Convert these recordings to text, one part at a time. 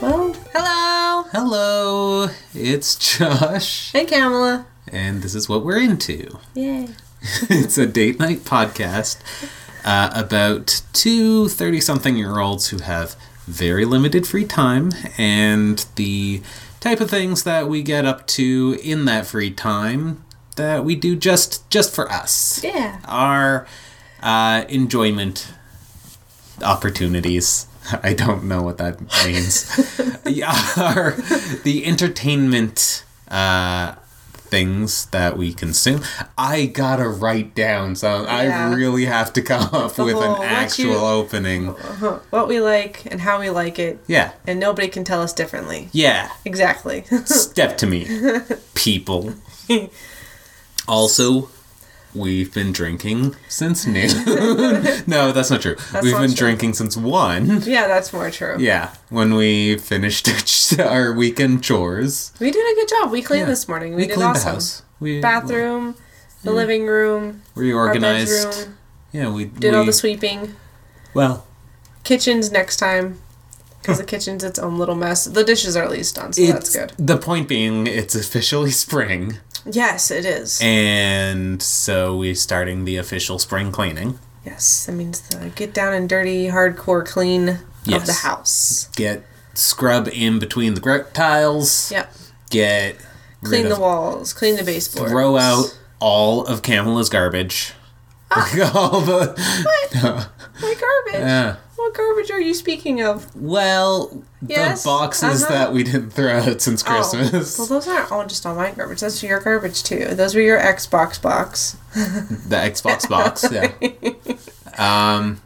Well, hello. It's Josh and Kamala, and this is what we're into. Yay! It's a date night podcast about two 30-something-year-olds who have very limited free time, and the type of things that we get up to in that free time that we do just for us. Yeah. Our enjoyment opportunities. I don't know what that means. The entertainment things that we consume. I gotta write down, so yeah. I really have to come up with an actual opening. What we like and how we like it. Yeah. And nobody can tell us differently. Yeah. Exactly. Step to me, people. Also, we've been drinking since noon. No, that's not true. We've been drinking since 1. Yeah, that's more true. Yeah, when we finished our weekend chores. We did a good job. We cleaned this morning. We did awesome. The house. Bathroom, the living room, reorganized. Our bedroom. Yeah, we did all the sweeping. Well, kitchen's next time. Because the kitchen's its own little mess. The dishes are at least done, so that's good. The point being, it's officially spring. Yes, it is. And so we're starting the official spring cleaning. Yes, that means the get down and dirty, hardcore clean of the house. Get scrub in between the grout tiles. Yep. Clean the walls. Clean the baseboards. Throw out all of Kamala's garbage. Ah, all the... What? My garbage? Yeah. What garbage are you speaking of? Well, yes, the boxes that we didn't throw out since Christmas. Well, those aren't all just all my garbage. That's your garbage, too. Those were your Xbox box. The Xbox box, yeah.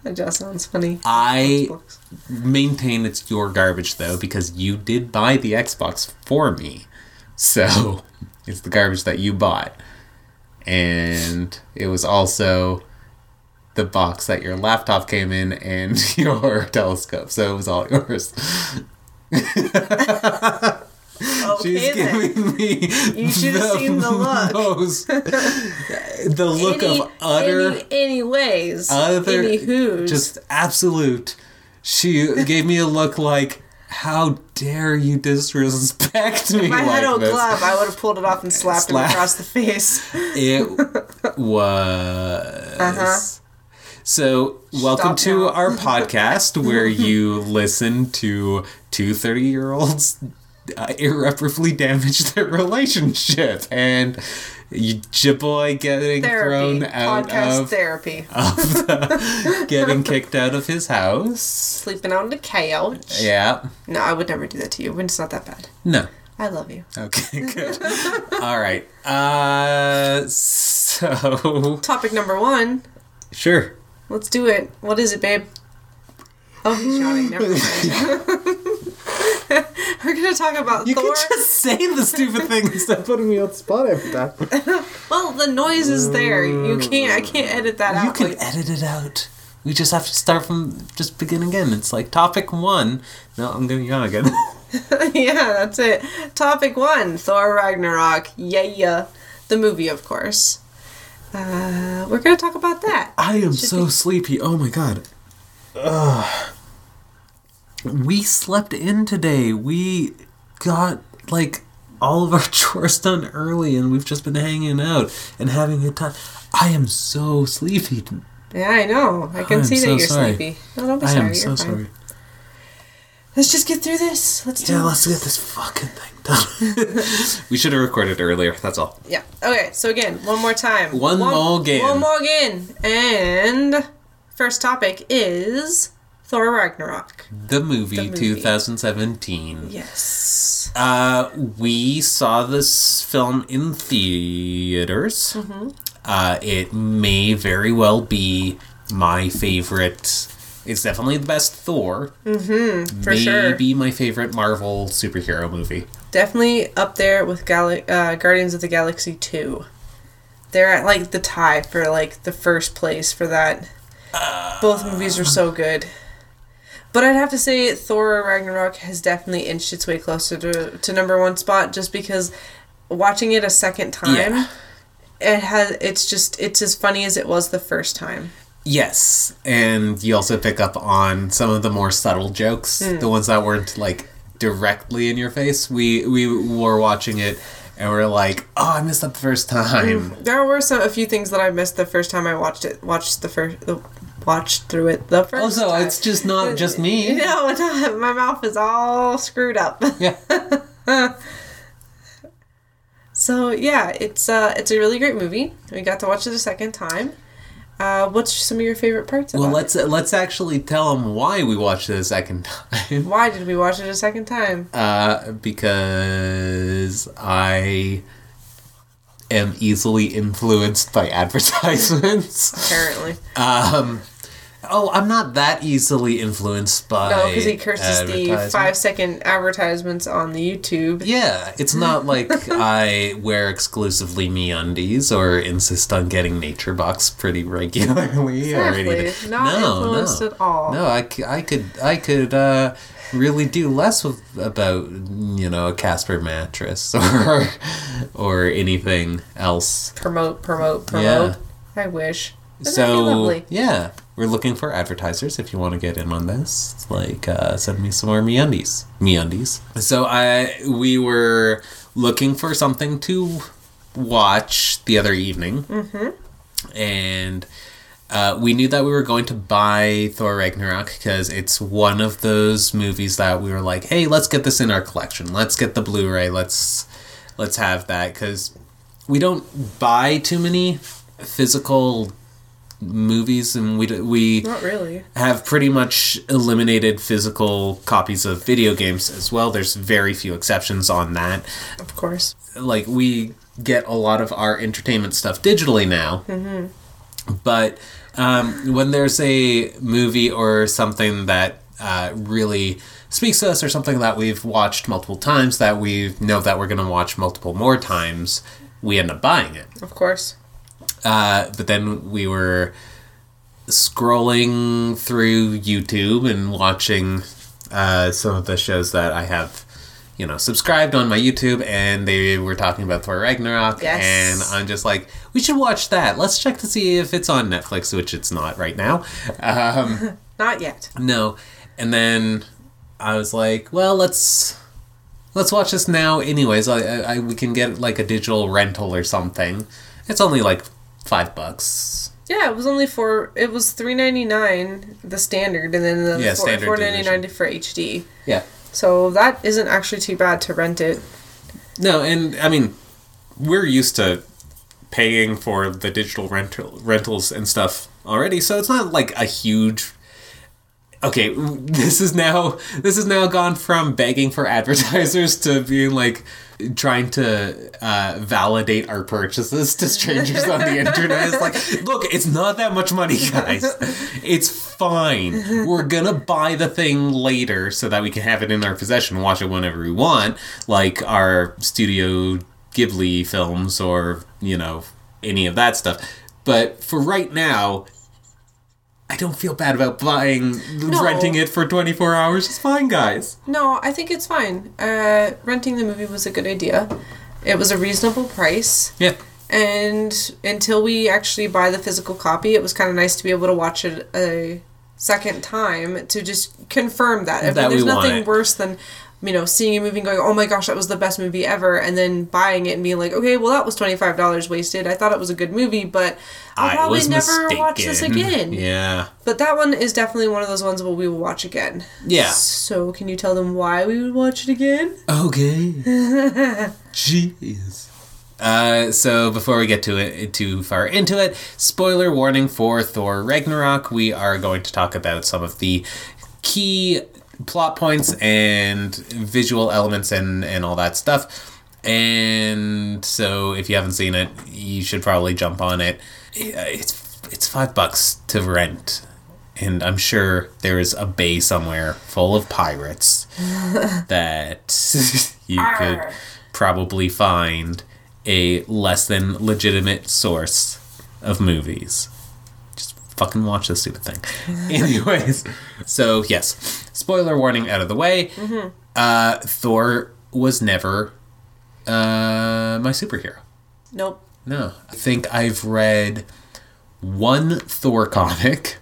That just sounds funny. I maintain it's your garbage, though, because you did buy the Xbox for me. So, it's the garbage that you bought. And it was also... the box that your laptop came in and your telescope. So it was all yours. Okay, she's giving me you should have seen the look. The look of utter... Anyways. Anywho's. Just absolute. She gave me a look like, how dare you disrespect me. If I had a glove, I would have pulled it off and slapped him across the face. It was... Uh-huh. So, welcome to our podcast where you listen to two 30-year-olds irreparably damage their relationship. And your boy getting thrown out of... therapy. Getting kicked out of his house. Sleeping on the couch. Yeah. No, I would never do that to you. It's not that bad. No. I love you. Okay, good. All right. So... Topic number 1. Sure. Let's do it. What is it, babe? Oh, he's yawning. Never mind. We're going to talk about Thor. You could just say the stupid thing instead of putting me on the spot every time. Well, the noise is there. I can't edit that out. You can edit it out. We just have to start from just begin again. It's like topic 1. No, I'm going to yawn again. Yeah, that's it. Topic 1, Thor Ragnarok. Yeah. The movie, of course. We're going to talk about that. I am so sleepy. Oh, my God. We slept in today. We got, all of our chores done early, and we've just been hanging out and having a good time. I am so sleepy. Yeah, I know. I can see that you're sleepy. No, don't be sorry. I am so sorry. Let's just get through this. Let's do it. Yeah, let's get this fucking thing done. We should have recorded earlier. That's all. Yeah. Okay, so again, one more time. One more again. And first topic is Thor Ragnarok. The movie. 2017. Yes. We saw this film in theaters. Mm-hmm. It may very well be my favorite... It's definitely the best Thor. Mm-hmm, for sure. Maybe my favorite Marvel superhero movie. Definitely up there with Guardians of the Galaxy 2. They're at, the tie for, the first place for that. Both movies are so good. But I'd have to say Thor Ragnarok has definitely inched its way closer to number 1 spot just because watching it a second time, it's as funny as it was the first time. Yes, and you also pick up on some of the more subtle jokes, the ones that weren't directly in your face. We were watching it and we're like, oh, I missed that the first time. There were a few things that I missed the first time I watched through it the first also, time. Also, it's just not just me. No, my mouth is all screwed up. Yeah. So yeah, it's a really great movie. We got to watch it a second time. What's some of your favorite parts about it? Well, let's actually tell them why we watched it a second time. Why did we watch it a second time? Because I am easily influenced by advertisements. Apparently. I'm not that easily influenced by... No, because he curses the 5-second advertisements on the YouTube. Yeah, it's not like I wear exclusively MeUndies or insist on getting NatureBox pretty regularly. Exactly, not influenced at all. No, I could really do less about a Casper mattress or anything else. Promote. Yeah. I wish. So, yeah, we're looking for advertisers if you want to get in on this. It's like, send me some more MeUndies. So we were looking for something to watch the other evening. Mm-hmm. And we knew that we were going to buy Thor Ragnarok because it's one of those movies that we were like, hey, let's get this in our collection. Let's get the Blu-ray. Let's have that because we don't buy too many physical movies, and we not really have pretty much eliminated physical copies of video games as well. There's very few exceptions on that, of course. Like, we get a lot of our entertainment stuff digitally now. Mm-hmm. But when there's a movie or something that really speaks to us, or something that we've watched multiple times that we know that we're going to watch multiple more times, we end up buying it, of course. But then we were scrolling through YouTube and watching some of the shows that I have, subscribed on my YouTube, and they were talking about Thor Ragnarok. Yes. And I'm just like, we should watch that. Let's check to see if it's on Netflix, which it's not right now. Not yet. No. And then I was like, well, let's watch this now anyways. We can get like a digital rental or something. It's only like $5. Yeah, it was only $3.99 the standard, and then $4.99 for HD. Yeah. So that isn't actually too bad to rent it. No, and I mean, we're used to paying for the digital rentals and stuff already, so it's not like a huge... Okay, this is now gone from begging for advertisers to being like trying to validate our purchases to strangers on the internet. It's like, look, it's not that much money, guys. It's fine. We're gonna buy the thing later so that we can have it in our possession, watch it whenever we want, like our Studio Ghibli films or any of that stuff. But for right now, I don't feel bad about renting it for 24 hours. It's fine, guys. No, I think it's fine. Renting the movie was a good idea. It was a reasonable price. Yeah. And until we actually buy the physical copy, it was kind of nice to be able to watch it a second time to just confirm that. There's nothing worse than... seeing a movie and going, oh my gosh, that was the best movie ever, and then buying it and being like, okay, well, that was $25 wasted. I thought it was a good movie, but I'll probably never watch this again. Yeah. But that one is definitely one of those ones where we will watch again. Yeah. So can you tell them why we would watch it again? Okay. Jeez. So before we get to it too far into it, spoiler warning for Thor Ragnarok. We are going to talk about some of the key plot points and visual elements and all that stuff, and so if you haven't seen it, you should probably jump on it. It's $5 to rent, and I'm sure there is a bay somewhere full of pirates that you could probably find a less than legitimate source of movies. Fucking watch this stupid thing. Anyways, so yes, spoiler warning out of the way. Mm-hmm. Thor was never my superhero. Nope. No. I think I've read one Thor comic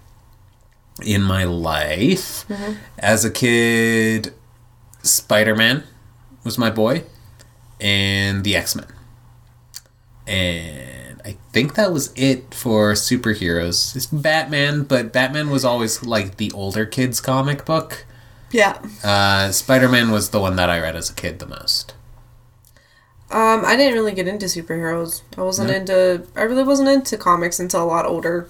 in my life. Mm-hmm. As a kid, Spider-Man was my boy, and the X-Men. And I think that was it for superheroes. It's Batman, but Batman was always like the older kids' comic book. Yeah. Spider-Man was the one that I read as a kid the most. I didn't really get into superheroes. I really wasn't into comics until a lot older.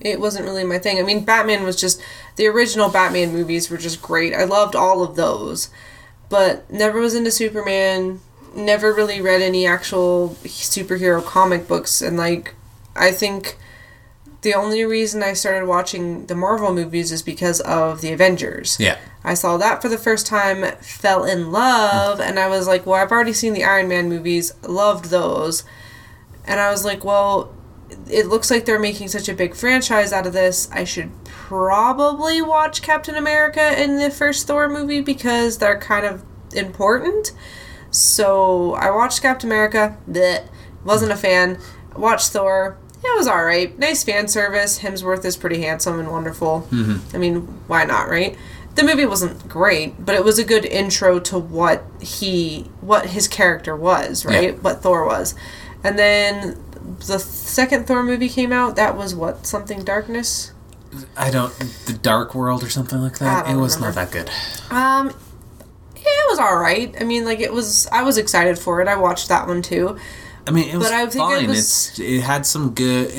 It wasn't really my thing. I mean, Batman was just... The original Batman movies were just great. I loved all of those. But never was into Superman. Never really read any actual superhero comic books. And, I think the only reason I started watching the Marvel movies is because of the Avengers. Yeah. I saw that for the first time, fell in love, and I was like, well, I've already seen the Iron Man movies, loved those. And I was like, well, it looks like they're making such a big franchise out of this. I should probably watch Captain America and the first Thor movie because they're kind of important. So I watched Captain America, bleh, wasn't a fan. Watched Thor. It was all right. Nice fan service. Hemsworth is pretty handsome and wonderful. Mm-hmm. I mean, why not, right? The movie wasn't great, but it was a good intro to what his character was, right? Yeah. What Thor was. And then the second Thor movie came out. That was what? Something Darkness? The Dark World or something like that? It was not that good. It was all right. I mean, I was excited for it. I watched that one too. I mean, it was fine. It had some good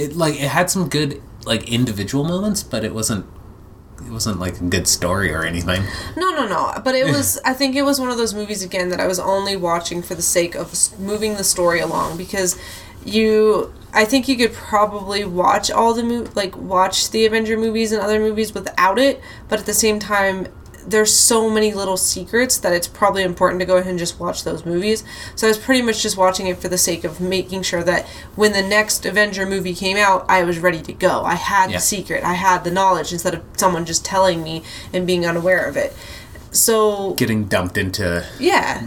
individual moments, but it wasn't like a good story or anything. No. But it was. I think it was one of those movies again that I was only watching for the sake of moving the story along because I think you could probably watch all the watch the Avenger movies and other movies without it, but at the same time, there's so many little secrets that it's probably important to go ahead and just watch those movies. So I was pretty much just watching it for the sake of making sure that when the next Avenger movie came out, I was ready to go. I had the secret. I had the knowledge instead of someone just telling me and being unaware of it. So... Getting dumped into... Yeah.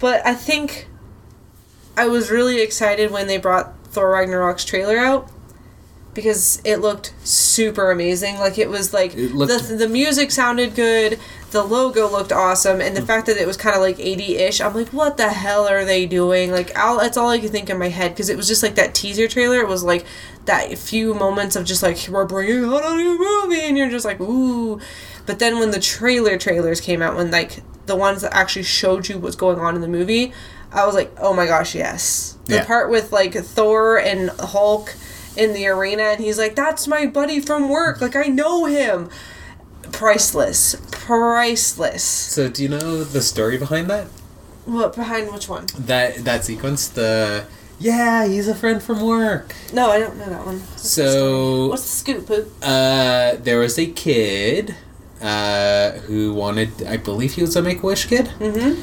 But I think I was really excited when they brought Thor Ragnarok's trailer out. Because it looked super amazing. The music sounded good, the logo looked awesome, and the fact that it was kind of 80-ish, I'm like, what the hell are they doing? That's all I could think in my head, because it was just that teaser trailer. It was that few moments of just we're bringing out a new movie, and you're just like, ooh. But then when the trailers came out, when the ones that actually showed you what's going on in the movie, I was like, oh my gosh, yes. The part with Thor and Hulk in the arena, and he's like, that's my buddy from work, I know him. Priceless. So do you know the story behind that? What behind which one? That sequence, he's a friend from work. No, I don't know that one. What's the scoop, Poop? There was a kid who wanted, I believe he was a Make-A-Wish kid, who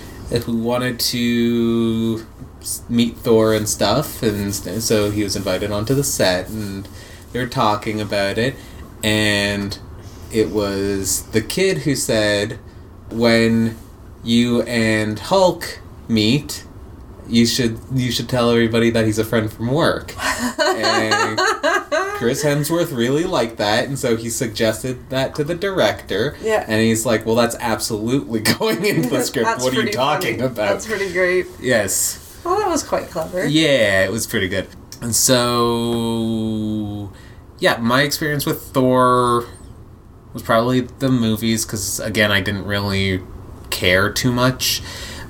wanted to meet Thor and stuff, and so he was invited onto the set, and they were talking about it, and it was the kid who said, when you and Hulk meet, you should tell everybody that he's a friend from work. And Chris Hemsworth really liked that, and so he suggested that to the director. Yeah. And he's like, well, that's absolutely going into the script. What are you talking about? That's pretty great. Yes. Well, that was quite clever. Yeah, it was pretty good. And so, my experience with Thor was probably the movies, because, again, I didn't really care too much.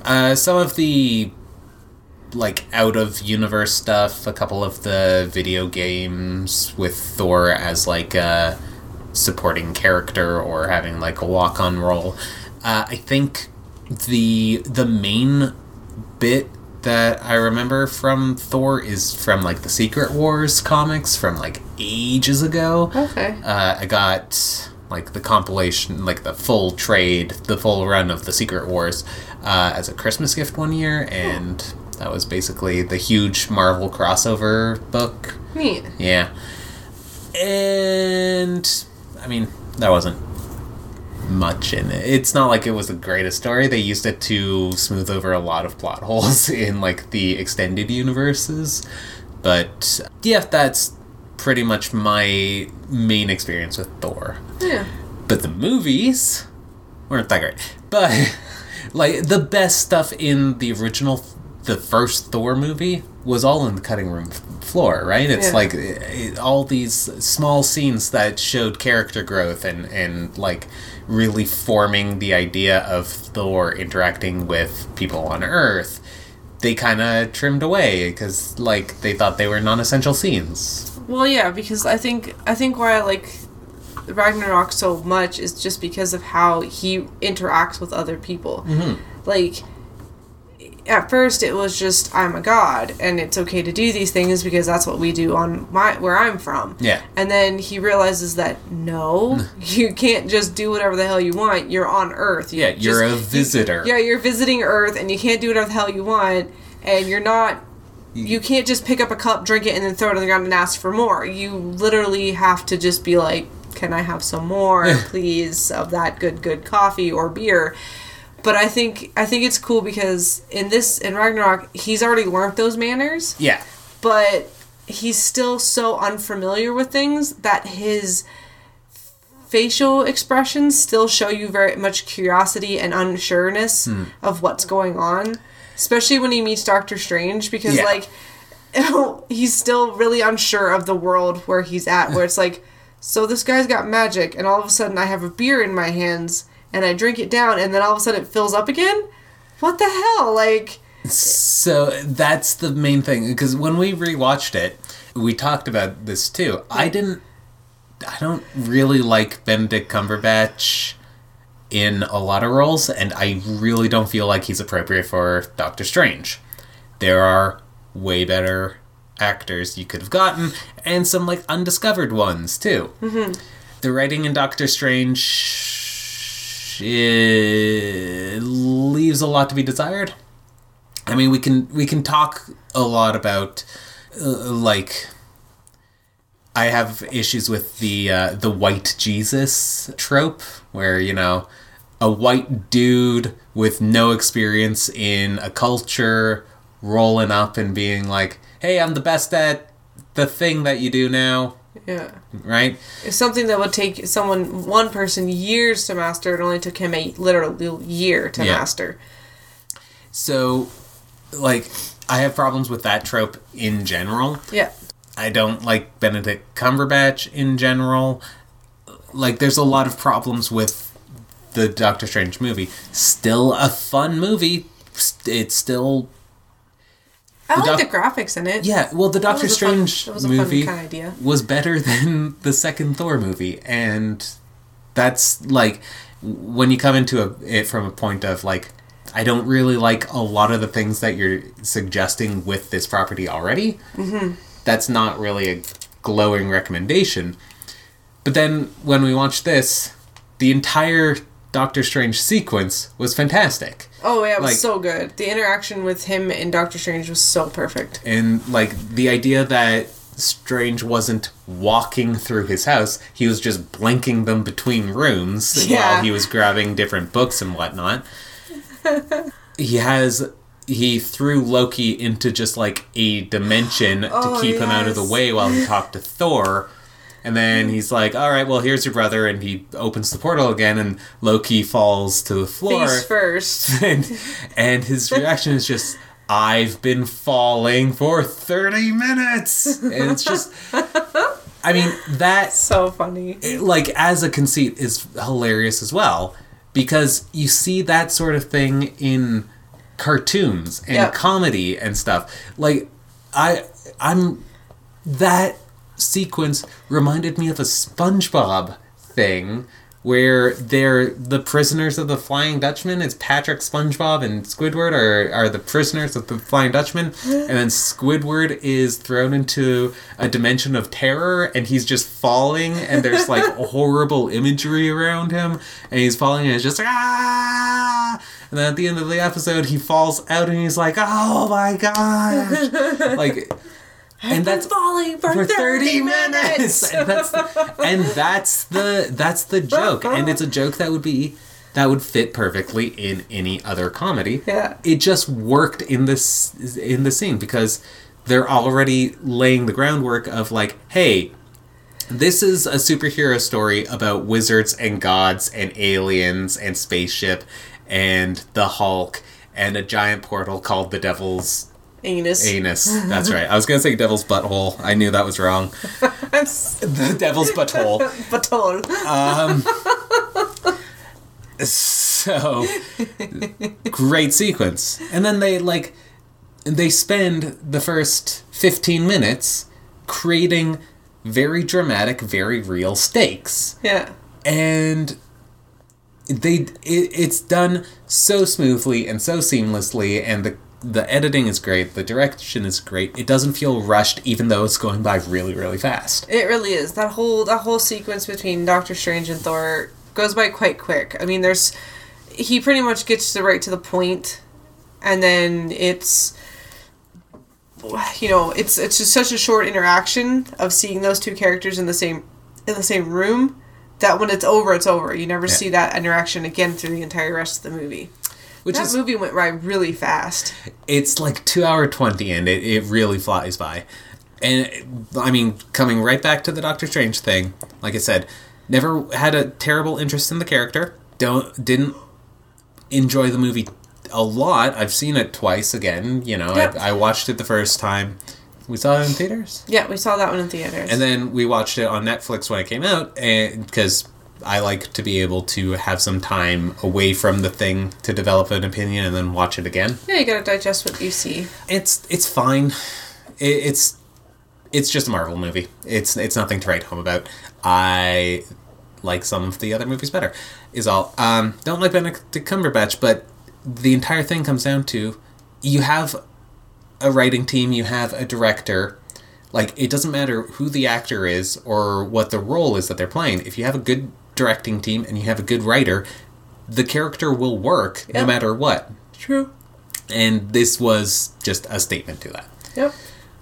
Some of the, out-of-universe stuff, a couple of the video games with Thor as, a supporting character or having, a walk-on role. I think the main bit that I remember from Thor is from, the Secret Wars comics from, ages ago. Okay. I got, the compilation, the full trade, the full run of the Secret Wars as a Christmas gift one year, and that was basically the huge Marvel crossover book. Neat. Yeah. And, I mean, that wasn't much in it. It's not it was the greatest story. They used it to smooth over a lot of plot holes in the extended universes, but that's pretty much my main experience with Thor. But the movies weren't that great, but Like, the best stuff in the original, the first Thor movie, was all in the cutting room floor, right? It's like all these small scenes that showed character growth and like really forming the idea of Thor interacting with people on Earth. They kind of trimmed away because like they thought they were non-essential scenes. Well, yeah, because I think why I like Ragnarok so much is just because of how he interacts with other people. Mm-hmm. Like, at first it was just, I'm a god and it's okay to do these things because that's what we do on where I'm from. Yeah. And then he realizes that no, you can't just do whatever the hell you want. You're on Earth. You you're a visitor. You're visiting Earth and you can't do whatever the hell you want, and you're not, you can't just pick up a cup, drink it, and then throw it on the ground and ask for more. You literally have to just be like, can I have some more, please, of that good coffee or beer? But I think it's cool because in Ragnarok, he's already learned those manners. Yeah. But he's still so unfamiliar with things that his facial expressions still show you very much curiosity and unsureness of what's going on. Especially when he meets Doctor Strange, because he's still really unsure of the world where he's at, where it's like, so this guy's got magic and all of a sudden I have a beer in my hands and I drink it down, and then all of a sudden it fills up again? What the hell? Like... So, that's the main thing. Because when we rewatched it, we talked about this, too. I don't really like Benedict Cumberbatch in a lot of roles, and I really don't feel like he's appropriate for Doctor Strange. There are way better actors you could have gotten, and some, like, undiscovered ones, too. Mm-hmm. The writing in Doctor Strange... it leaves a lot to be desired. I mean, we can talk a lot about like, I have issues with the white Jesus trope, where, you know, a white dude with no experience in a culture rolling up and being like, hey, I'm the best at the thing that you do now. Yeah. Right? It's something that would take one person years to master. It only took him a literal year to master. So, like, I have problems with that trope in general. Yeah. I don't like Benedict Cumberbatch in general. Like, there's a lot of problems with the Doctor Strange movie. Still a fun movie. It's still... I like the graphics in it. Yeah, well, the Doctor Strange movie was better than the second Thor movie. And that's, like, when you come into it from a point of, like, I don't really like a lot of the things that you're suggesting with this property already. Mm-hmm. That's not really a glowing recommendation. But then, when we watched this, the entire Doctor Strange sequence was fantastic. Oh, yeah, it was so good. The interaction with him and Doctor Strange was so perfect. And, like, the idea that Strange wasn't walking through his house, he was just blinking them between rooms while he was grabbing different books and whatnot. He threw Loki into just, like, a dimension to keep him out of the way while he talked to Thor. And then he's like, all right, well, here's your brother. And he opens the portal again, and Loki falls to the floor. Face first. And his reaction is just, I've been falling for 30 minutes. And it's just, I mean, that's so funny. It, like, as a conceit, is hilarious as well. Because you see that sort of thing in cartoons and comedy and stuff. Like, I'm that... sequence reminded me of a SpongeBob thing where they're the prisoners of the Flying Dutchman. It's Patrick, SpongeBob, and Squidward are the prisoners of the Flying Dutchman. And then Squidward is thrown into a dimension of terror, and he's just falling, and there's, like, horrible imagery around him, and he's falling, and it's just like, ah! And then at the end of the episode, he falls out, and he's like, oh my gosh! Like... and that's falling for 30 minutes. and that's the joke. And it's a joke that would fit perfectly in any other comedy. Yeah. It just worked in the scene because they're already laying the groundwork of, like, hey, this is a superhero story about wizards and gods and aliens and spaceship. and the Hulk and a giant portal called the Devil's Anus. That's right. I was going to say Devil's Butthole. I knew that was wrong. The Devil's Butthole. So, great sequence. And then they spend the first 15 minutes creating very dramatic, very real stakes. Yeah. And it's done so smoothly and so seamlessly, and the editing is great, the direction is great. It doesn't feel rushed, even though it's going by really, really fast. It really is. That whole sequence between Doctor Strange and Thor goes by quite quick. I mean, he pretty much gets right to the point, and then it's just such a short interaction of seeing those two characters in the same room that when it's over. You never see that interaction again through the entire rest of the movie. That movie went by really fast. It's like 2 hours 20, and it really flies by. And I mean, coming right back to the Doctor Strange thing, like I said, never had a terrible interest in the character. Didn't enjoy the movie a lot. I've seen it twice again. You know, yep. I watched it the first time. We saw it in theaters? Yeah, we saw that one in theaters. And then we watched it on Netflix when it came out, because I like to be able to have some time away from the thing to develop an opinion and then watch it again. Yeah, you gotta digest what you see. It's fine. It's just a Marvel movie. It's nothing to write home about. I like some of the other movies better, is all. Don't like Benedict Cumberbatch, but the entire thing comes down to, you have a writing team, you have a director. Like, it doesn't matter who the actor is or what the role is that they're playing. If you have a good directing team and you have a good writer, the character will work no matter what. True. And this was just a statement to that. Yep.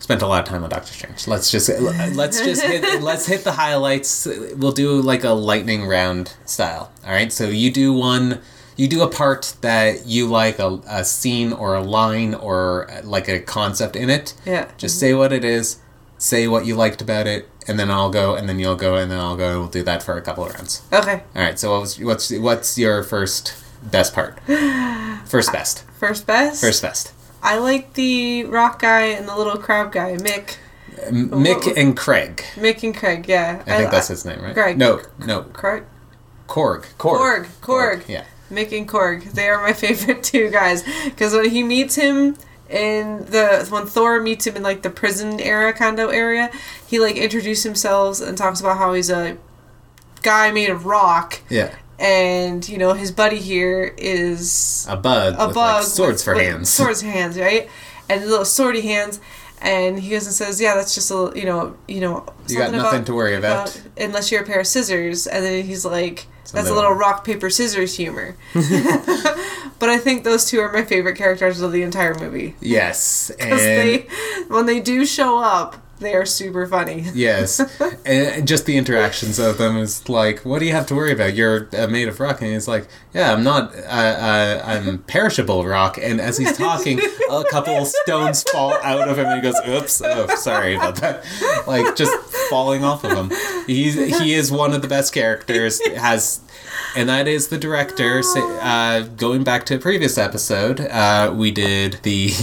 Spent a lot of time on Doctor Strange. Let's hit the highlights. We'll do like a lightning round style. All right. So you do a part that you like, a scene or a line or like a concept in it. Yeah. Just say what it is, say what you liked about it, and then I'll go, and then you'll go, and then I'll go. We'll do that for a couple of rounds. Okay. All right. So what's your first best part? First best. I like the rock guy and the little crab guy, Mick. Mick and Craig, yeah. I think that's his name, right? Craig. No. Craig? Korg. Yeah. Mick and Korg. They are my favorite two guys. Because when he meets him when Thor meets him in, like, the prison era, condo area, he, like, introduces himself and talks about how he's a guy made of rock. Yeah. And, you know, his buddy here is a bug with swords for hands. Swords for hands, right? And little swordy hands. And he goes and says, yeah, that's just a, you know. You got nothing to worry about. Unless you're a pair of scissors. And then he's like, that's a little rock, paper, scissors humor. But I think those two are my favorite characters of the entire movie. Yes. Because when they do show up, they are super funny. Yes. And just the interactions of them is like, what do you have to worry about? You're made of rock. And he's like, yeah, I'm not. I'm perishable rock. And as he's talking, a couple stones fall out of him. And he goes, oops. Oh, sorry about that. Like, just falling off of him. He is one of the best characters. And that is the director. Going back to a previous episode, we did the...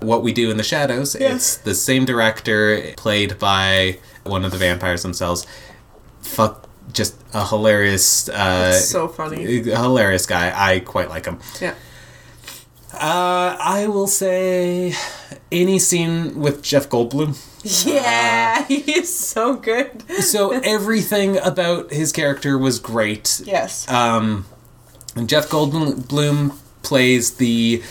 What We Do in the Shadows. Yeah. It's the same director, played by one of the vampires themselves. Just a hilarious... That's so funny. Hilarious guy. I quite like him. Yeah. I will say any scene with Jeff Goldblum. Yeah, he's so good. So everything about his character was great. Yes. Jeff Goldblum plays the...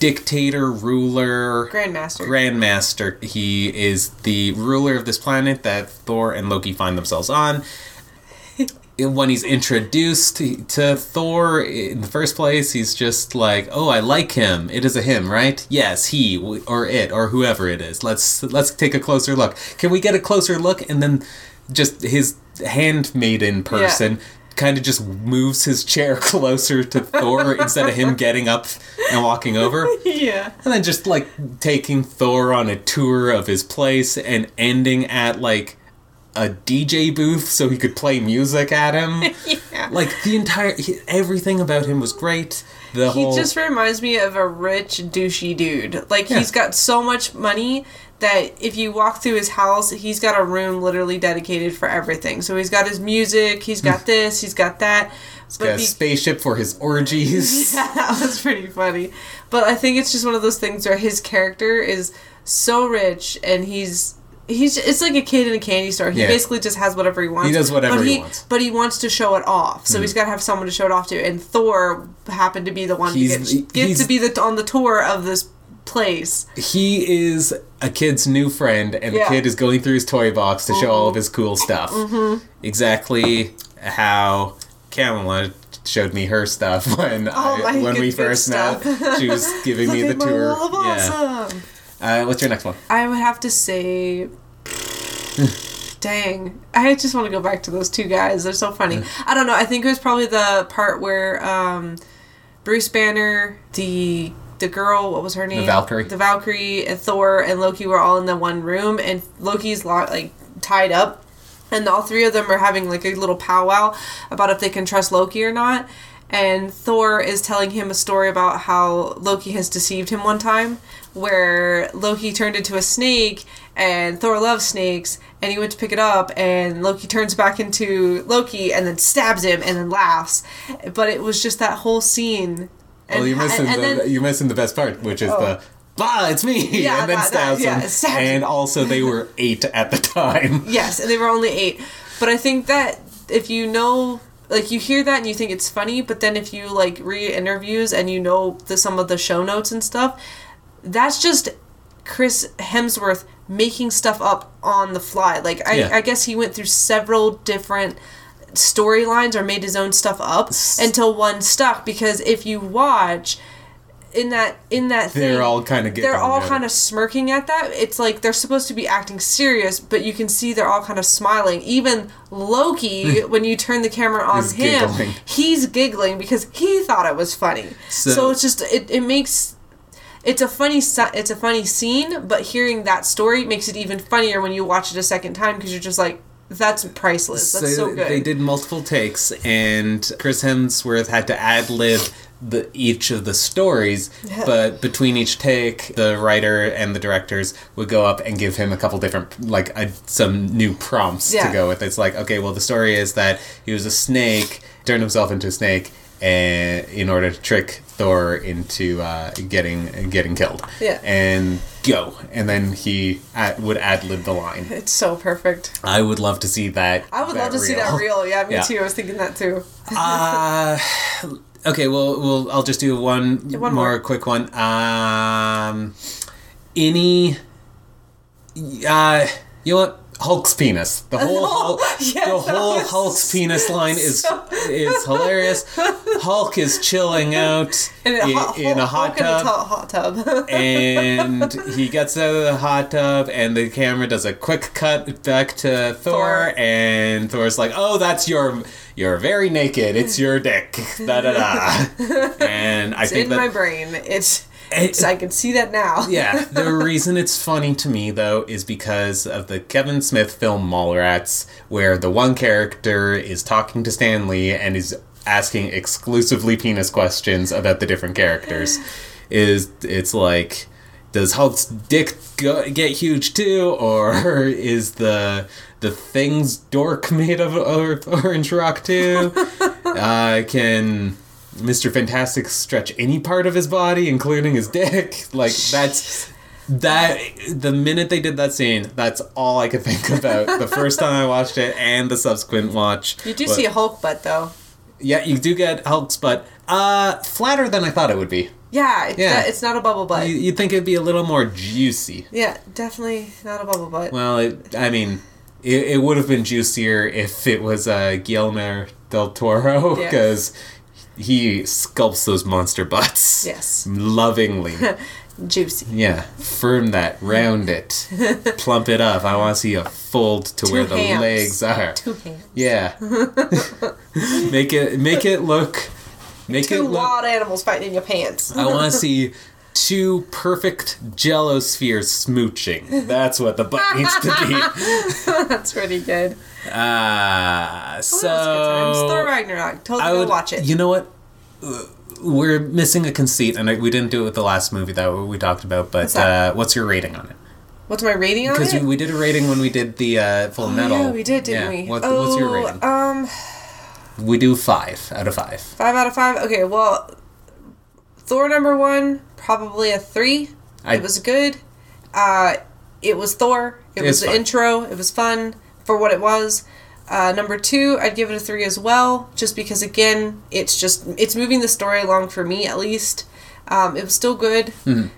dictator, ruler... Grandmaster. He is the ruler of this planet that Thor and Loki find themselves on. When he's introduced to Thor in the first place, he's just like, oh, I like him. It is a him, right? Yes, he, or it, or whoever it is. Let's take a closer look. Can we get a closer look? And then just his handmaiden person... Yeah. Kind of just moves his chair closer to Thor instead of him getting up and walking over. Yeah. And then just, like, taking Thor on a tour of his place and ending at, like, a DJ booth so he could play music at him. Yeah. Like, everything about him was great. the whole... He just reminds me of a rich, douchey dude. Like, yeah. He's got so much money that if you walk through his house, he's got a room literally dedicated for everything. So he's got his music, he's got this, he's got that. He's got a spaceship for his orgies. Yeah, that was pretty funny. But I think it's just one of those things where his character is so rich, and he's it's like a kid in a candy store. He basically just has whatever he wants. He does whatever he wants. But he wants to show it off. So he's got to have someone to show it off to. And Thor happened to be the one who gets to be on the tour of this place. He is a kid's new friend, and the kid is going through his toy box to show all of his cool stuff. Mm-hmm. Exactly how Kamala showed me her stuff when we first met. She was giving me the tour. Awesome. Yeah. What's your next one? I would have to say... Dang. I just want to go back to those two guys. They're so funny. I don't know. I think it was probably the part where Bruce Banner, the girl, what was her name? The Valkyrie, and Thor, and Loki were all in the one room, and Loki's like tied up, and all three of them are having like a little powwow about if they can trust Loki or not, and Thor is telling him a story about how Loki has deceived him one time, where Loki turned into a snake, and Thor loves snakes, and he went to pick it up, and Loki turns back into Loki, and then stabs him, and then laughs. But it was just that whole scene... Well, you're missing the best part, which is it's me, and then stabs him. And also they were 8 at the time. Yes, and they were only 8. But I think that if you know, like, you hear that and you think it's funny, but then if you, like, read interviews and you know some of the show notes and stuff, that's just Chris Hemsworth making stuff up on the fly. Like, I guess he went through several different... storylines or made his own stuff up until one stuck, because if you watch in that thing, they're all kind of smirking at that. It's like they're supposed to be acting serious, but you can see they're all kind of smiling. Even Loki, when you turn the camera on he's giggling because he thought it was funny. So it's just it's a funny scene, but hearing that story makes it even funnier when you watch it a second time, because you're just like, that's priceless. That's so good. They did multiple takes, and Chris Hemsworth had to ad-lib each of the stories, but between each take, the writer and the directors would go up and give him a couple different, like, some new prompts to go with. It's like, okay, well, the story is that he was a snake, turned himself into a snake, and in order to trick Thor into getting killed. Yeah. And go. And then he would ad-lib the line. It's so perfect. I would love to see that. I would love to see that reel. Yeah, me too. I was thinking that too. Okay, well, I'll just do one more quick one. You know what? Hulk's penis. The whole Hulk's penis line is hilarious. Hulk is chilling out in a hot tub. And he gets out of the hot tub, and the camera does a quick cut back to Thor, and Thor's like, "Oh, that's your... You're very naked. It's your dick." Da da da. And I think that's in my brain. So I can see that now. Yeah. The reason it's funny to me, though, is because of the Kevin Smith film Mallrats, where the one character is talking to Stan Lee and is asking exclusively penis questions about the different characters. It's like, does Hulk's dick get huge too? Or is the Thing's dork made of orange rock too? Can... Mr. Fantastic stretch any part of his body, including his dick? Like, the minute they did that scene, that's all I could think about the first time I watched it and the subsequent watch. You do see a Hulk butt, though. Yeah, you do get Hulk's butt. Flatter than I thought it would be. Yeah, it's not a bubble butt. You'd think it'd be a little more juicy. Yeah, definitely not a bubble butt. Well, it would have been juicier if it was Guillermo del Toro, because... Yeah. He sculpts those monster butts. Yes. Lovingly. Juicy. Yeah. Firm that. Round it. Plump it up. I want to see a fold to where the legs are. 2 hands. Yeah. Make it look... Two wild animals fighting in your pants. I want to see 2 perfect Jell-O spheres smooching. That's what the butt needs to be. That's pretty good. So... Thor Ragnarok. Totally go watch it. You know what? we're missing a conceit, and we didn't do it with the last movie that we talked about, but what's your rating on it? What's my rating on it? Because we did a rating when we did the Full Metal. Yeah, we did, didn't we? What's your rating? We do 5 out of 5. 5 out of 5? Okay, well, Thor number 1, probably a 3. It was good. It was Thor. It was the intro. It was fun for what it was. Number 2, I'd give it a 3 as well, just because, again, it's moving the story along for me, at least. It was still good. Mm-hmm.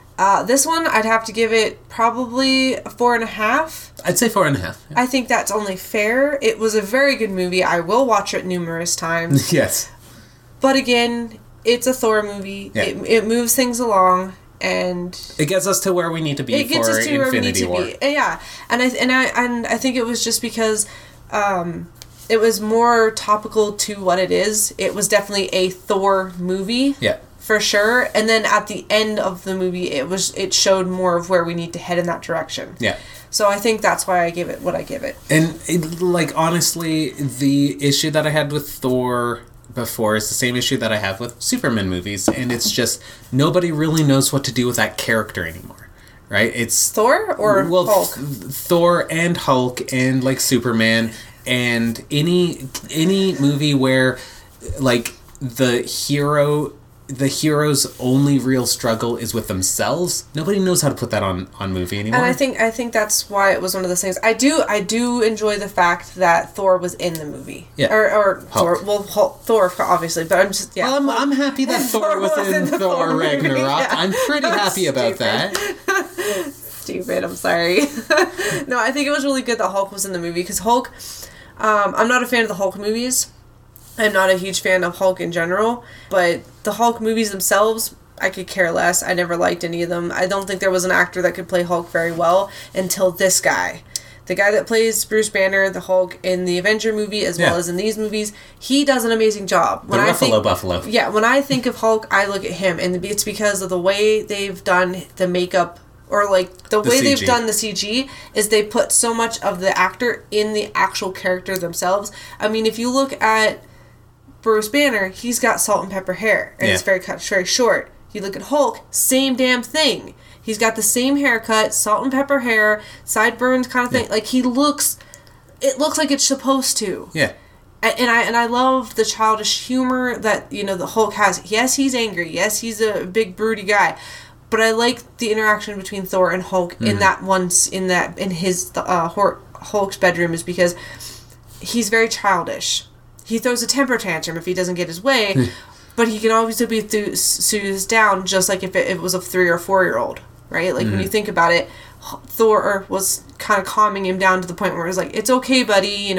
This one, I'd have to give it probably a 4.5. I'd say 4.5. Yeah. I think that's only fair. It was a very good movie. I will watch it numerous times. Yes. But again, it's a Thor movie. Yeah. It moves things along. And it gets us to where we need to be for Infinity War. Yeah, and I think it was just because it was more topical to what it is. It was definitely a Thor movie, yeah, for sure. And then at the end of the movie, it showed more of where we need to head in that direction. Yeah. So I think that's why I give it what I give it. And honestly, the issue that I had with Thor before is the same issue that I have with Superman movies, and it's just nobody really knows what to do with that character anymore, right? It's Thor or Hulk? Thor and Hulk and Superman and any movie where the hero's only real struggle is with themselves. Nobody knows how to put that on movie anymore. And I think that's why it was one of those things. I do enjoy the fact that Thor was in the movie. Yeah. Or Hulk. Thor obviously, but I'm just I'm happy that Thor was in the Thor Ragnarok. Yeah. I'm pretty happy about that. Stupid. I'm sorry. No, I think it was really good that Hulk was in the movie, because Hulk. I'm not a fan of the Hulk movies. I'm not a huge fan of Hulk in general, but the Hulk movies themselves, I could care less. I never liked any of them. I don't think there was an actor that could play Hulk very well until this guy. The guy that plays Bruce Banner, the Hulk, in the Avenger movie, as well as in these movies, he does an amazing job. Buffalo. Yeah, when I think of Hulk, I look at him, and it's because of the way they've done the makeup, or the way CG. They've done the CG is they put so much of the actor in the actual character themselves. I mean, if you look at Bruce Banner, he's got salt and pepper hair, and it's very cut, very short. You look at Hulk, same damn thing. He's got the same haircut, salt and pepper hair, sideburns kind of thing. Yeah. It looks like it's supposed to. Yeah. And I love the childish humor that the Hulk has. Yes, he's angry. Yes, he's a big broody guy, but I like the interaction between Thor and Hulk in his Hulk's bedroom, is because he's very childish. He throws a temper tantrum if he doesn't get his way, but he can always be soothed down, just like if it was a 3 or 4-year-old, right? When you think about it, Thor was kind of calming him down to the point where it was like, it's okay, buddy,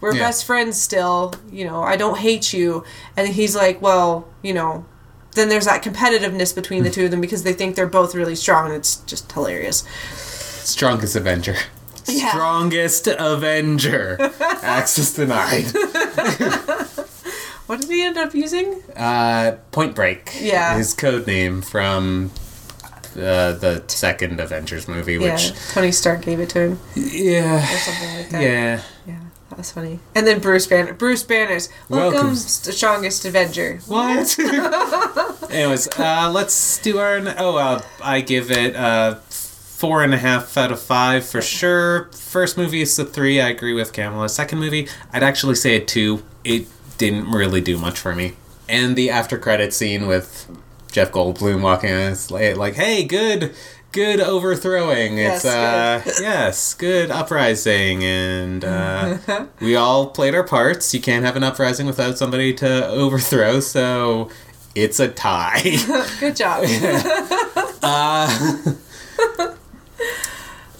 we're best friends still, I don't hate you. And he's like, well, then there's that competitiveness between the two of them because they think they're both really strong, and it's just hilarious. Strongest Avenger. Yeah. Strongest Avenger. Access denied. What did he end up using? Point Break. Yeah. His code name from the second Avengers movie, which Tony Stark gave it to him. Yeah. Or something like that. Yeah. Yeah. That was funny. And then Bruce Banner's welcome, strongest Avenger. What? Anyways, let's do our. I give it 4.5 out of 5 for sure. First movie is a 3. I agree with Kamala. Second movie, I'd actually say a 2. It didn't really do much for me. And the after credit scene with Jeff Goldblum walking in, it's like, hey, good overthrowing. Yes, it's good. Yes, good uprising. And we all played our parts. You can't have an uprising without somebody to overthrow. So it's a tie. Good job.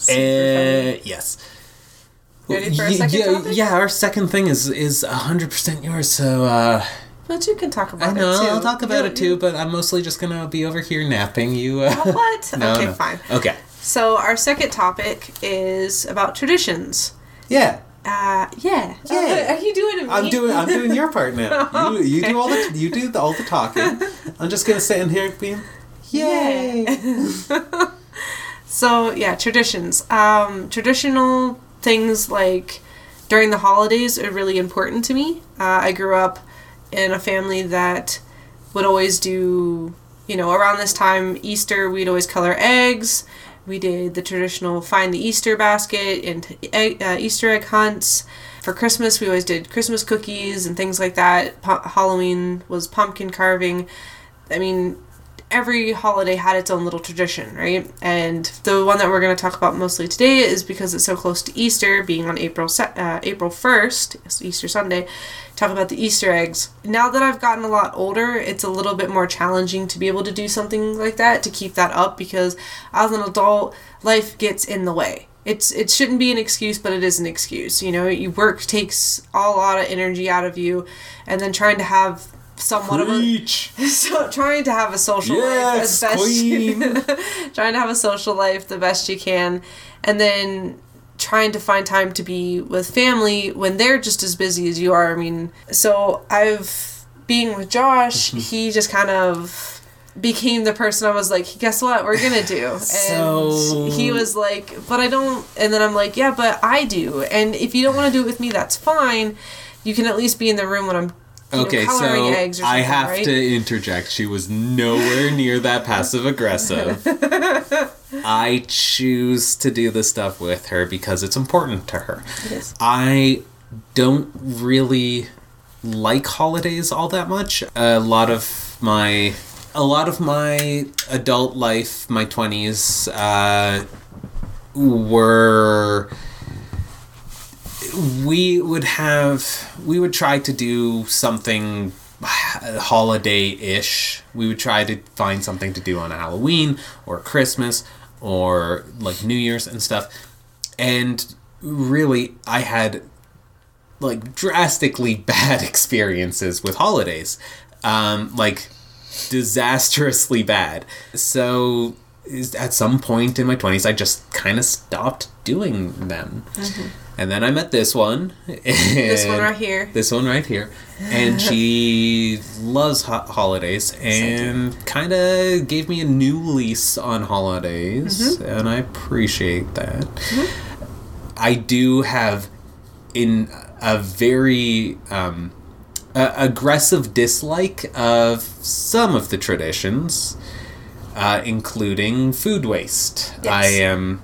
Yes. Ready for a second topic? Yeah, our second thing is 100% yours, so... But you can talk about it, too. I know, I'll talk about it, too, but I'm mostly just going to be over here napping. You. What? No, okay, no. Fine. Okay. So our second topic is about traditions. Yeah. Are you doing it? I'm doing your part now. Oh, you do all the talking. I'm just going to sit in here being, yay! So, yeah, traditions. Traditional things during the holidays are really important to me. I grew up in a family that would always do, you know, around this time, Easter, we'd always color eggs. We did the traditional find the Easter basket and Easter egg hunts. For Christmas, we always did Christmas cookies and things like that. Halloween was pumpkin carving. I mean, every holiday had its own little tradition, right? And the one that we're going to talk about mostly today is because it's so close to Easter, being on April 1st, Easter Sunday, talk about the Easter eggs. Now that I've gotten a lot older, it's a little bit more challenging to be able to do something like that, to keep that up, because as an adult, life gets in the way. It shouldn't be an excuse, but it is an excuse. You know, your work takes a lot of energy out of you, and then trying to have somewhat Preach. Of a so trying to have a social yes, life as best queen. Trying to have a social life the best you can, and then trying to find time to be with family when they're just as busy as you are. I mean, so being with Josh, he just kind of became the person I was like, guess what, we're gonna do. And so... he was like, but I don't. And then I'm like, yeah, but I do. And if you don't want to do it with me, that's fine. You can at least be in the room when I'm coloring eggs or something, I have right? to interject. She was nowhere near that passive-aggressive. I choose to do this stuff with her because it's important to her. It is. I don't really like holidays all that much. A lot of my adult life, my 20s, we would try to do something holiday-ish. We would try to find something to do on Halloween or Christmas or like New Year's and stuff. And really, I had like drastically bad experiences with holidays. Disastrously bad. So at some point in my 20s, I just kind of stopped doing them. Mm-hmm. And then I met this one. This one right here. And she loves holidays and kind of gave me a new lease on holidays. Mm-hmm. And I appreciate that. Mm-hmm. I do have in a very... aggressive dislike of some of the traditions, including food waste. Yes. I am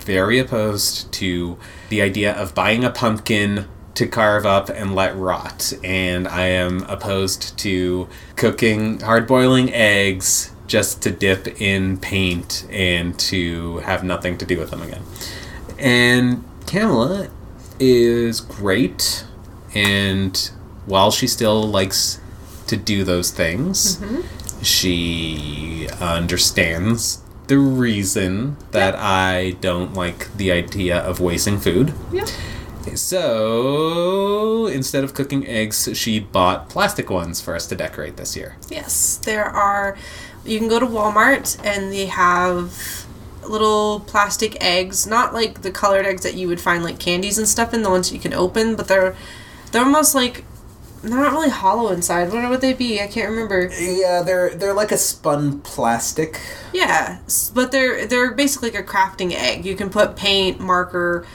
very opposed to the idea of buying a pumpkin to carve up and let rot. And I am opposed to cooking hard-boiling eggs just to dip in paint and to have nothing to do with them again. And Kamala is great, and... while she still likes to do those things, mm-hmm. she understands the reason that yep. I don't like the idea of wasting food. Yep. So, instead of cooking eggs, she bought plastic ones for us to decorate this year. Yes, you can go to Walmart and they have little plastic eggs, not like the colored eggs that you would find like candies and stuff in, the ones you can open, but they're almost like... they're not really hollow inside. What would they be? I can't remember. Yeah, they're like a spun plastic. Yeah, but they're basically like a crafting egg. You can put paint, marker.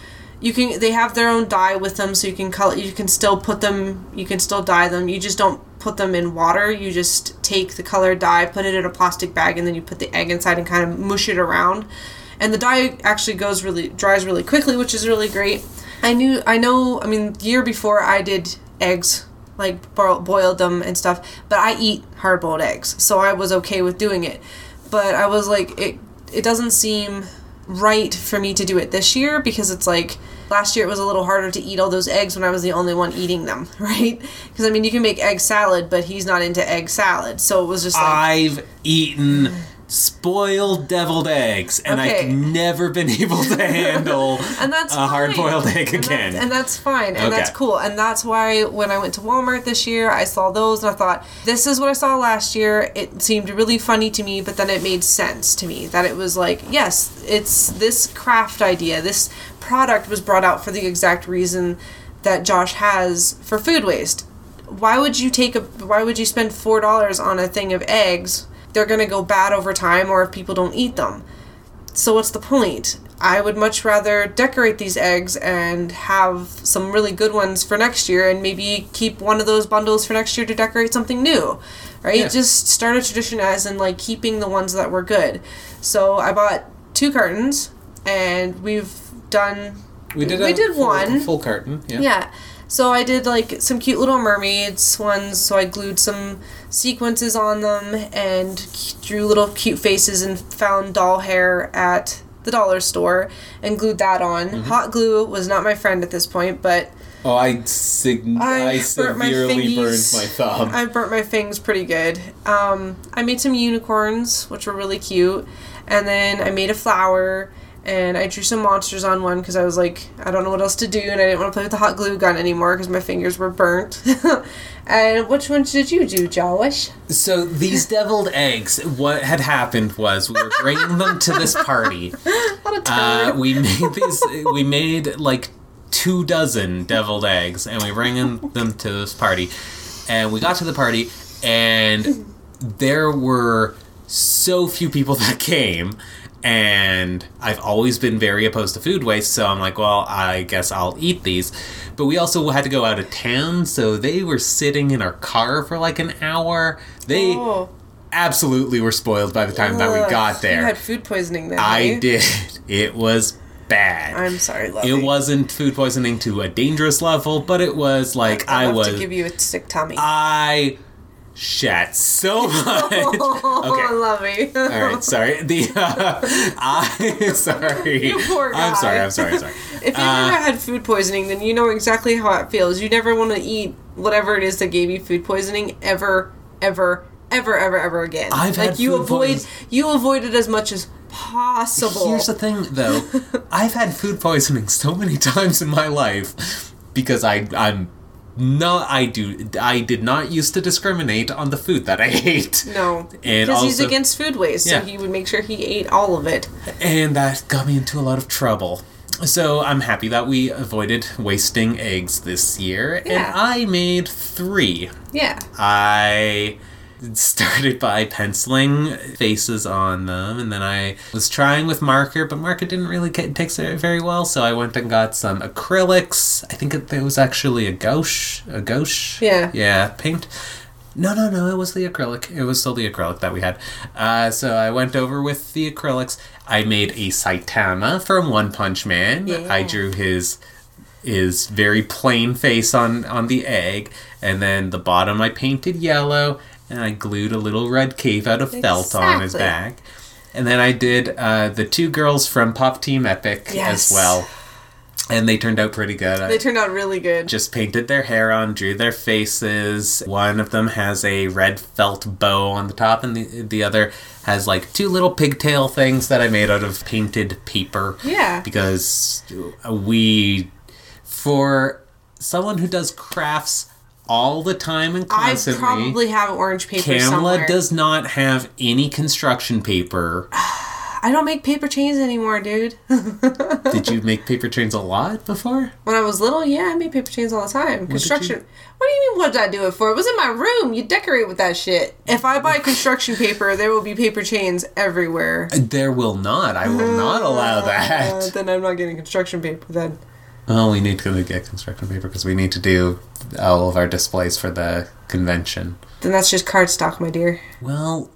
They have their own dye with them, so you can color. You can still put them. You can still dye them. You just don't put them in water. You just take the colored dye, put it in a plastic bag, and then you put the egg inside and kind of mush it around. And the dye actually dries really quickly, which is really great. The year before I did eggs. Like boiled them and stuff, but I eat hard-boiled eggs, so I was okay with doing it. But I was like, it doesn't seem right for me to do it this year, because it's like last year it was a little harder to eat all those eggs when I was the only one eating them, right? Because I mean, you can make egg salad, but he's not into egg salad, so it was just like... I've eaten spoiled deviled eggs, and okay. I've never been able to handle a hard-boiled egg again. And that's fine, and that's cool. And that's why when I went to Walmart this year, I saw those, and I thought, this is what I saw last year. It seemed really funny to me, but then it made sense to me that it was like, yes, it's this craft idea. This product was brought out for the exact reason that Josh has for food waste. Why would you spend $4 on a thing of eggs? They're going to go bad over time, or if people don't eat them. So what's the point? I would much rather decorate these eggs and have some really good ones for next year, and maybe keep one of those bundles for next year to decorate something new, right? Yeah. Just start a tradition as in, like, keeping the ones that were good. So I bought 2 cartons, and we've done... We did one. Full carton, yeah. Yeah. So I did, like, some cute Little Mermaids ones, so I glued some sequences on them and drew little cute faces and found doll hair at the dollar store and glued that on. Mm-hmm. Hot glue was not my friend at this point, but... Oh, I severely burned my thumb. I burnt my fingers pretty good. I made some unicorns, which were really cute, and then I made a flower... And I drew some monsters on one because I was like, I don't know what else to do, and I didn't want to play with the hot glue gun anymore because my fingers were burnt. And which ones did you do, Josh? So these deviled eggs, what had happened was we were bringing them to this party. What a turd. We made like 2 dozen deviled eggs, and we bring them to this party. And we got to the party, and there were so few people that came. And I've always been very opposed to food waste, so I'm like, well, I guess I'll eat these. But we also had to go out of town, so they were sitting in our car for like an hour. They absolutely were spoiled by the time that we got there. You had food poisoning then, right? I did. It was bad. I'm sorry, Lovey. It wasn't food poisoning to a dangerous level, but it was like I was... to give you a sick tummy. I... shat so much. Oh, Lovey. All right, sorry. You poor guy. I'm sorry. If you've never had food poisoning, then you know exactly how it feels. You never want to eat whatever it is that gave you food poisoning ever again. You avoid it as much as possible. Here's the thing, though. I've had food poisoning so many times in my life because I'm. No, I did not used to discriminate on the food that I ate. No. Because he's against food waste, so he would make sure he ate all of it. And that got me into a lot of trouble. So I'm happy that we avoided wasting eggs this year. Yeah. And I made 3. Yeah. I started by penciling faces on them, and then I was trying with marker, but marker didn't really take it very well, so I went and got some acrylics. I think it was actually a gouache? Yeah. Yeah, paint. No, it was the acrylic. It was still the acrylic that we had. So I went over with the acrylics. I made a Saitama from One Punch Man. Yeah. I drew his very plain face on the egg, and then the bottom I painted yellow, and I glued a little red cave out of felt on his back. And then I did the 2 girls from Pop Team Epic as well. And they turned out pretty good. They turned out really good. Just painted their hair on, drew their faces. One of them has a red felt bow on the top, and the other has, like, 2 little pigtail things that I made out of painted paper. Yeah. Because for someone who does crafts... all the time and constantly. I probably have orange paper somewhere. Kamala does not have any construction paper. I don't make paper chains anymore, dude. Did you make paper chains a lot before? When I was little, yeah, I made paper chains all the time. Construction. What do you mean, what did I do it for? It was in my room. You decorate with that shit. If I buy construction paper, there will be paper chains everywhere. There will not. I will not allow that. Then I'm not getting construction paper then. Oh, we need to get construction paper because we need to do all of our displays for the convention. Then that's just cardstock, my dear. Well,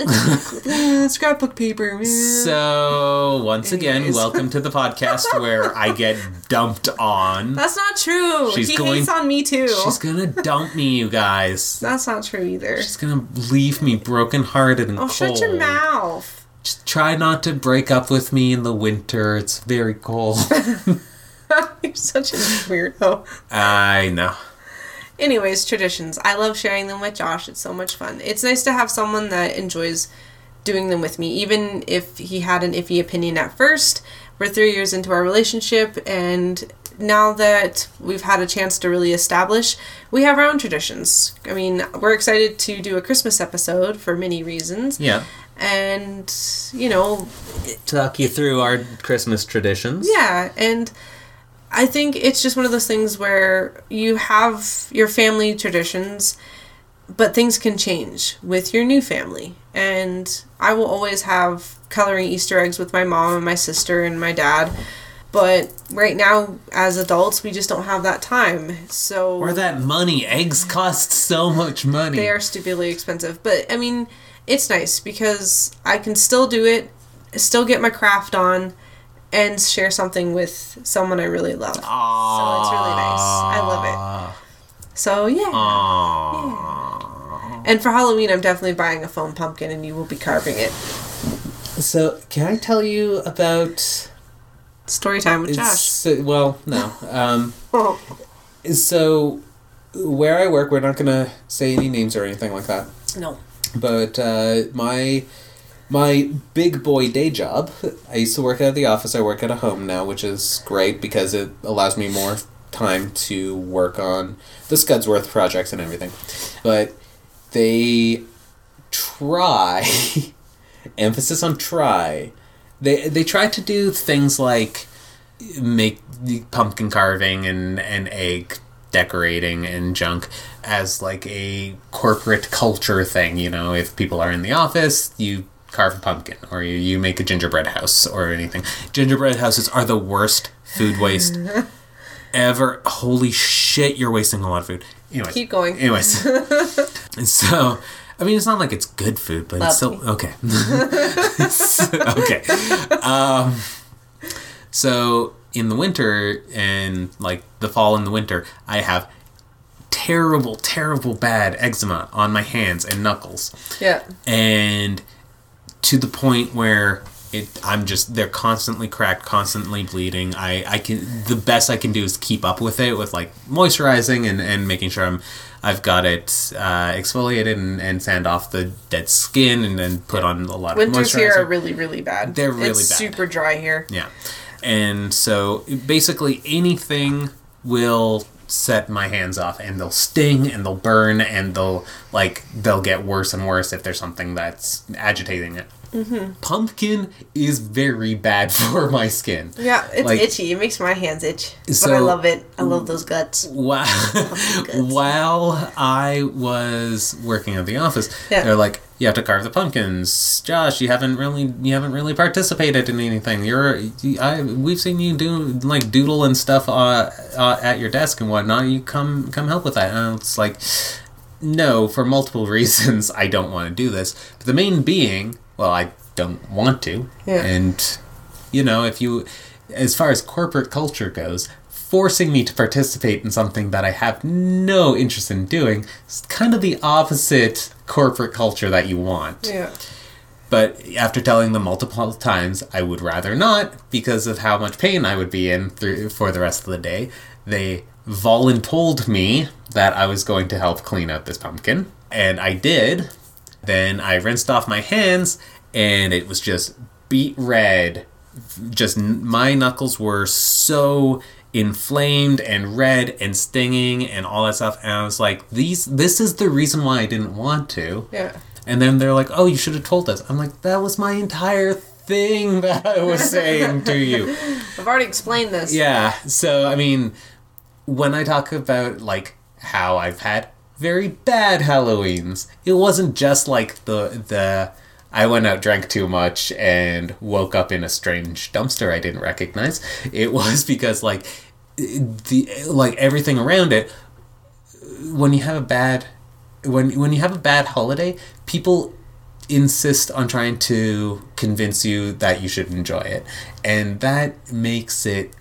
it's scrapbook paper. So, once again, welcome to the podcast where I get dumped on. That's not true. He hates on me, too. She's going to dump me, you guys. That's not true, either. She's going to leave me brokenhearted and cold. Oh, shut your mouth. Just try not to break up with me in the winter. It's very cold. You're such a weirdo. I know. Anyways, traditions. I love sharing them with Josh. It's so much fun. It's nice to have someone that enjoys doing them with me, even if he had an iffy opinion at first. We're 3 years into our relationship, and now that we've had a chance to really establish, we have our own traditions. I mean, we're excited to do a Christmas episode for many reasons. Yeah. And, you know... talk you through our Christmas traditions. Yeah, and... I think it's just one of those things where you have your family traditions, but things can change with your new family. And I will always have coloring Easter eggs with my mom and my sister and my dad. But right now, as adults, we just don't have that time. So or that money. Eggs cost so much money. They are stupidly expensive. But, I mean, it's nice because I can still do it, still get my craft on, and share something with someone I really love. Aww. So it's really nice. I love it. So, yeah. Aww. Yeah. And for Halloween, I'm definitely buying a foam pumpkin, and you will be carving it. So, can I tell you about... Story time with Josh. So, well, no. So, where I work, we're not going to say any names or anything like that. No. But my big boy day job, I used to work out of the office. I work at a home now, which is great because it allows me more time to work on the Scudsworth projects and everything. But they try, emphasis on try, They tried to do things like make the pumpkin carving and egg decorating and junk as like a corporate culture thing. You know, if people are in the office, you carve a pumpkin or you make a gingerbread house or anything. Gingerbread houses are the worst food waste ever. Holy shit, you're wasting a lot of food. Anyways, keep going. Anyways. And so... I mean, it's not like it's good food, but it's still... Okay. Okay. So, in the winter, and, like, the fall and the winter, I have terrible bad eczema on my hands and knuckles. Yeah. And to the point where they're constantly cracked, constantly bleeding. The best I can do is keep up with it with, like, moisturizing and making sure I've got it exfoliated and sand off the dead skin and then put on a lot of moisturizer. Winters here are really, really bad. They're really bad. It's super dry here. Yeah. And so basically anything will set my hands off and they'll sting and they'll burn and they'll get worse and worse if there's something that's agitating it. Mm-hmm. Pumpkin is very bad for my skin. Yeah, it's itchy. It makes my hands itch. So, but I love it. I love those guts. Wow. While I was working at the office, They're like, you have to carve the pumpkins. Josh, you haven't really participated in anything. We've seen you do like doodle and stuff at your desk and whatnot. You come help with that. And it's like, no, for multiple reasons, I don't want to do this. But the main being, well, I don't want to. Yeah. And, you know, as far as corporate culture goes, forcing me to participate in something that I have no interest in doing is kind of the opposite corporate culture that you want. Yeah. But after telling them multiple times, I would rather not because of how much pain I would be in for the rest of the day, they voluntold me that I was going to help clean out this pumpkin. And I did. Then I rinsed off my hands, and it was just beet red. Just my knuckles were so inflamed and red and stinging and all that stuff. And I was like, this is the reason why I didn't want to. Yeah. And then they're like, oh, you should have told us. I'm like, that was my entire thing that I was saying to you. I've already explained this. Yeah. So, I mean, when I talk about, like, how I've had very bad Halloweens. It wasn't just like the I went out, drank too much, and woke up in a strange dumpster I didn't recognize. It was because everything around it. When you have a bad holiday, people insist on trying to convince you that you should enjoy it, and that makes it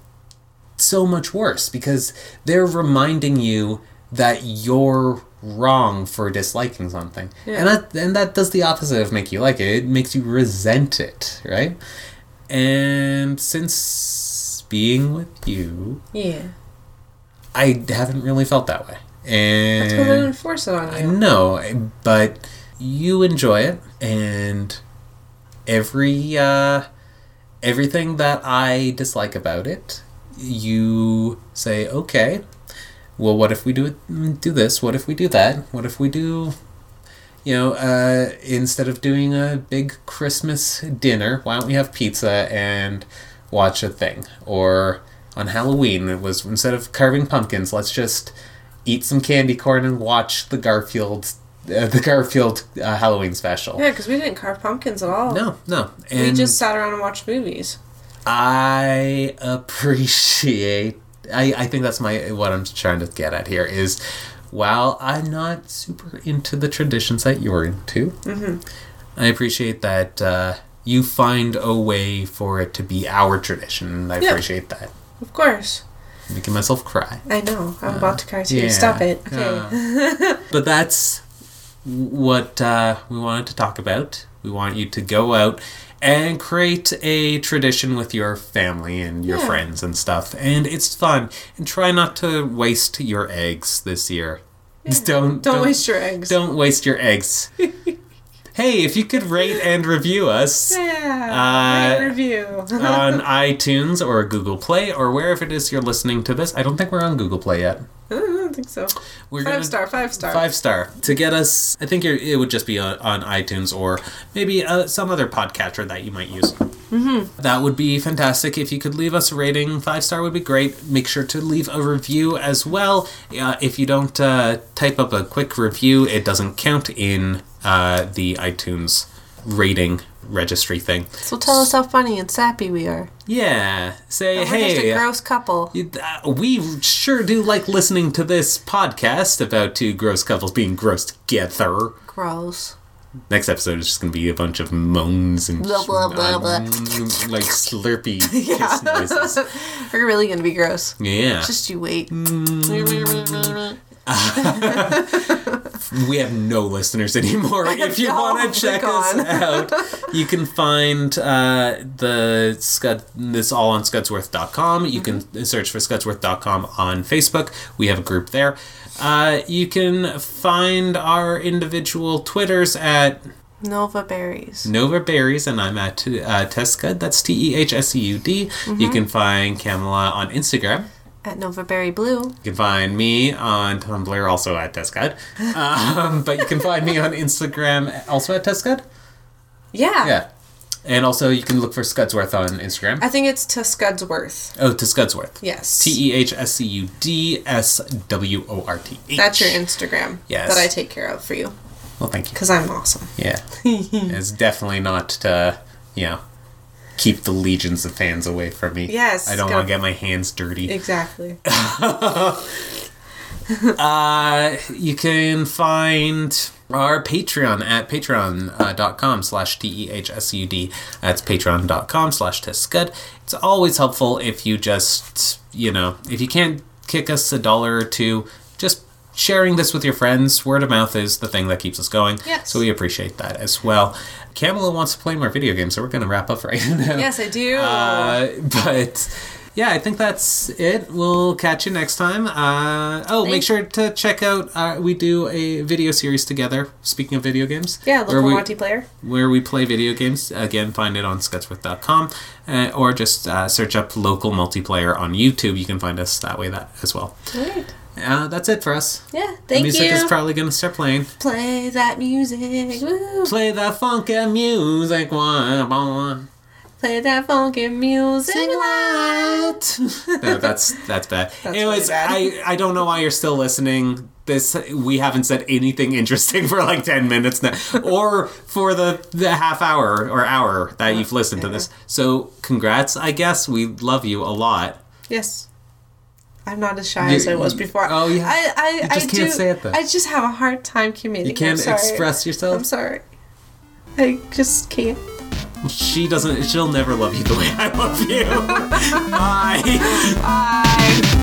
so much worse because they're reminding you that you're wrong for disliking something. Yeah. And that does the opposite of make you like it. It makes you resent it, right? And since being with you... Yeah. I haven't really felt that way. And that's because I didn't force it on you. I know, but you enjoy it, and everything that I dislike about it, you say, okay... Well, what if we do this? What if we do that? What if we do, instead of doing a big Christmas dinner, why don't we have pizza and watch a thing? Or on Halloween, it was instead of carving pumpkins, let's just eat some candy corn and watch the Garfield Halloween special. Yeah, because we didn't carve pumpkins at all. No. And we just sat around and watched movies. I appreciate... I think that's what I'm trying to get at here is, while I'm not super into the traditions that you're into, mm-hmm. I appreciate that you find a way for it to be our tradition. I appreciate that. Of course. I'm making myself cry. I know. I'm about to cry too. Yeah, stop it. Okay. But that's what we wanted to talk about. We want you to go out and create a tradition with your family and your friends and stuff. And it's fun. And try not to waste your eggs this year. Yeah. Don't waste your eggs. Don't waste your eggs. Hey, if you could rate and review us. Yeah, rate and review. on iTunes or Google Play or wherever it is you're listening to this. I don't think we're on Google Play yet. I don't think so. Five star. To get us, I think it would just be on iTunes or maybe some other podcatcher that you might use. Mm-hmm. That would be fantastic. If you could leave us a rating, 5-star would be great. Make sure to leave a review as well. If you don't type up a quick review, it doesn't count in the iTunes rating registry thing. So tell us how funny and sappy we are. Yeah. Say, we're hey. We're just a gross couple. We sure do like listening to this podcast about two gross couples being gross together. Gross. Next episode is just going to be a bunch of moans and blah, blah, blah, blah. Like slurpy kiss noises. We're really going to be gross. Yeah. Just you wait. Mm. We have no listeners anymore. If you want to check us out, you can find this all on Scudsworth.com. You can search for Scudsworth.com on Facebook. We have a group there. You can find our individual Twitters at Nova Berries, and I'm at Tescud. That's TEHSEUD. You can find Kamala on Instagram at Novaberry Blue. You can find me on Tumblr, also at Tescud. But you can find me on Instagram, also at Tescud. Yeah. Yeah. And also you can look for Scudsworth on Instagram. I think it's to Scudsworth. Oh, to Scudsworth. Yes. TEHSCUDSWORTH. That's your Instagram. Yes. That I take care of for you. Well, thank you. Because I'm awesome. Yeah. It's definitely not to, keep the legions of fans away from me. Yes. I don't want to get my hands dirty. Exactly. You can find our Patreon at patreon.com/TEHSUD. That's patreon.com/Tescud. It's always helpful if you just, if you can't kick us $1 or $2, just sharing this with your friends. Word of mouth is the thing that keeps us going. Yes. So we appreciate that as well. Kamala wants to play more video games, so we're going to wrap up right now. Yes, I do. But I think that's it. We'll catch you next time. Make sure to check out, we do a video series together, speaking of video games. Yeah, look for multiplayer. Where we play video games. Again, find it on Scudsworth.com or just search up local multiplayer on YouTube. You can find us that way as well. All right. That's it for us. Yeah, thank you. The music is probably going to start playing. Play that music. Woo. Play that funky music. Play that funky music. Sing loud. No, that's bad. That's Anyways, really bad. I don't know why you're still listening. We haven't said anything interesting for like 10 minutes now. Or for the half hour or hour that you've listened to this. So congrats, I guess. We love you a lot. Yes. I'm not as shy as I was before. Oh, yeah. I just can't say it, though. I just have a hard time communicating. You can't express yourself? I'm sorry. I just can't. She'll never love you the way I love you. Bye. Bye.